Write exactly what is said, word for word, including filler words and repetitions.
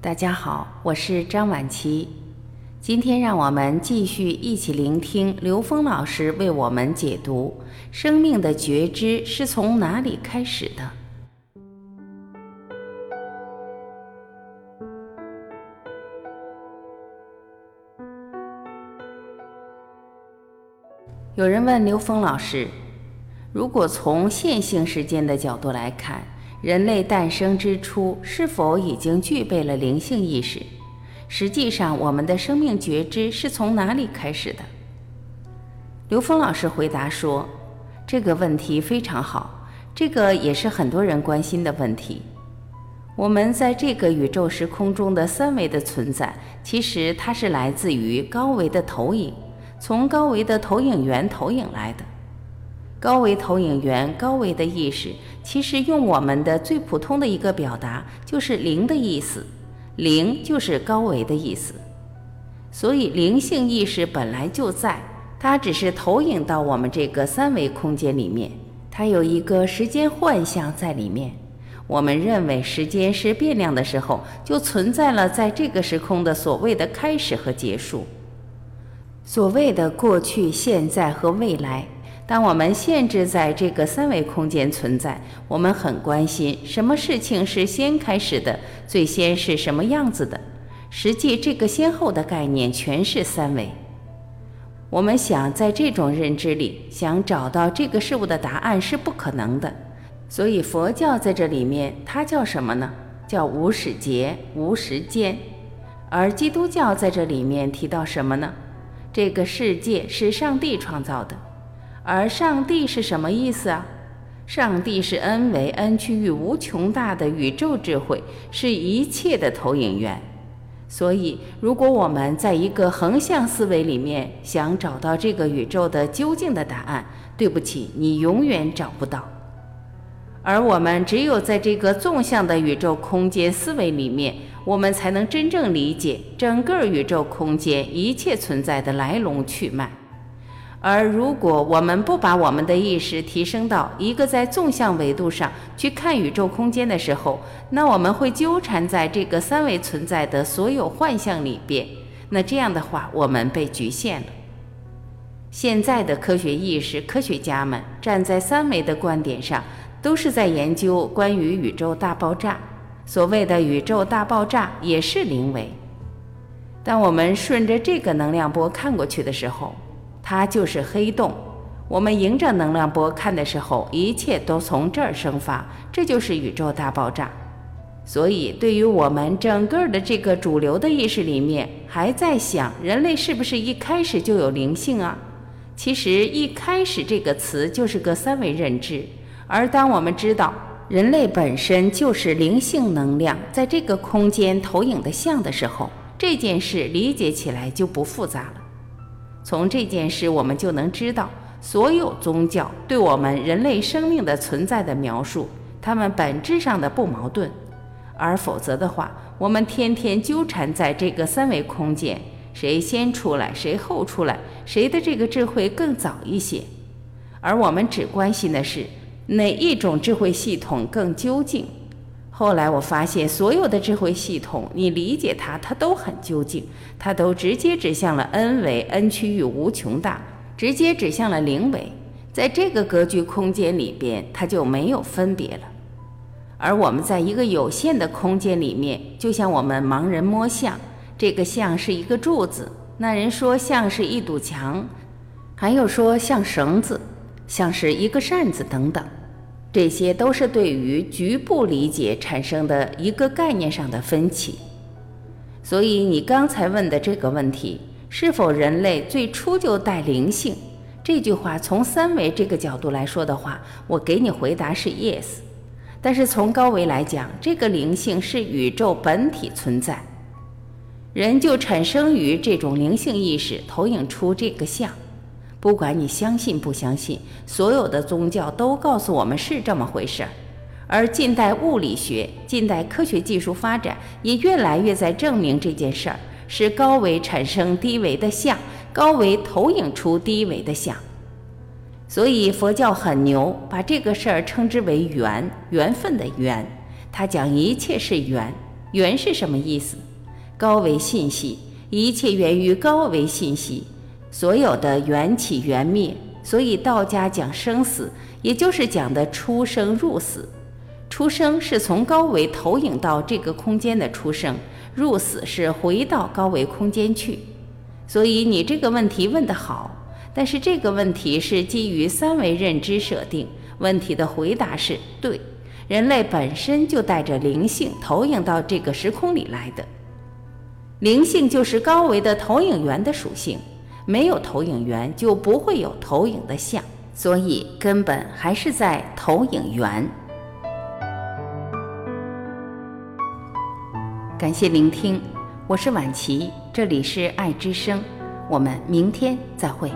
大家好，我是张婉琪。今天让我们继续一起聆听刘丰老师为我们解读《生命的觉知是从哪里开始的》。有人问刘丰老师，如果从线性时间的角度来看，人类诞生之初是否已经具备了灵性意识？实际上，我们的生命觉知是从哪里开始的？刘丰老师回答说，这个问题非常好，这个也是很多人关心的问题。我们在这个宇宙时空中的三维的存在，其实它是来自于高维的投影，从高维的投影源投影来的。高维投影源，高维的意识，其实用我们的最普通的一个表达，就是灵的意思。灵就是高维的意思，所以灵性意识本来就在，它只是投影到我们这个三维空间里面，它有一个时间幻象在里面。我们认为时间是变量的时候，就存在了在这个时空的所谓的开始和结束，所谓的过去、现在和未来。当我们限制在这个三维空间存在，我们很关心什么事情是先开始的，最先是什么样子的。实际这个先后的概念全是三维。我们想在这种认知里想找到这个事物的答案是不可能的。所以佛教在这里面它叫什么呢？叫无始劫、无时间。而基督教在这里面提到什么呢？这个世界是上帝创造的。而上帝是什么意思啊？上帝是 n 维 n 区域无穷大的宇宙智慧，是一切的投影源。所以如果我们在一个横向思维里面想找到这个宇宙的究竟的答案，对不起，你永远找不到。而我们只有在这个纵向的宇宙空间思维里面，我们才能真正理解整个宇宙空间一切存在的来龙去脉。而如果我们不把我们的意识提升到一个在纵向维度上去看宇宙空间的时候，那我们会纠缠在这个三维存在的所有幻象里边，那这样的话我们被局限了。现在的科学意识，科学家们站在三维的观点上，都是在研究关于宇宙大爆炸。所谓的宇宙大爆炸也是零维。当我们顺着这个能量波看过去的时候，它就是黑洞。我们迎着能量波看的时候，一切都从这儿生发，这就是宇宙大爆炸。所以对于我们整个的这个主流的意识里面，还在想人类是不是一开始就有灵性啊？其实一开始这个词就是个三维认知。而当我们知道人类本身就是灵性能量在这个空间投影的像的时候，这件事理解起来就不复杂了。从这件事我们就能知道，所有宗教对我们人类生命的存在的描述，它们本质上的不矛盾。而否则的话，我们天天纠缠在这个三维空间，谁先出来谁后出来，谁的这个智慧更早一些。而我们只关心的是哪一种智慧系统更究竟。后来我发现，所有的智慧系统，你理解它，它都很究竟，它都直接指向了 n 维 n 区域无穷大，直接指向了零维。在这个格局空间里边，它就没有分别了。而我们在一个有限的空间里面，就像我们盲人摸象，这个象是一个柱子，那人说象是一堵墙，还有说像绳子，像是一个扇子等等，这些都是对于局部理解产生的一个概念上的分歧。所以你刚才问的这个问题，是否人类最初就带灵性，这句话从三维这个角度来说的话，我给你回答是 yes。 但是从高维来讲，这个灵性是宇宙本体存在，人就产生于这种灵性意识投影出这个像。不管你相信不相信，所有的宗教都告诉我们是这么回事。而近代物理学、近代科学技术发展也越来越在证明这件事儿，是高维产生低维的像，高维投影出低维的像。所以佛教很牛，把这个事儿称之为缘，缘分的缘，他讲一切是缘。源是什么意思？高维信息，一切源于高维信息，所有的缘起缘灭。所以道家讲生死，也就是讲的出生入死。出生是从高维投影到这个空间的出生，入死是回到高维空间去。所以你这个问题问得好，但是这个问题是基于三维认知设定，问题的回答是对。人类本身就带着灵性投影到这个时空里来的，灵性就是高维的投影源的属性，没有投影源就不会有投影的像，所以根本还是在投影源。感谢聆听，我是婉琪，这里是爱之声，我们明天再会。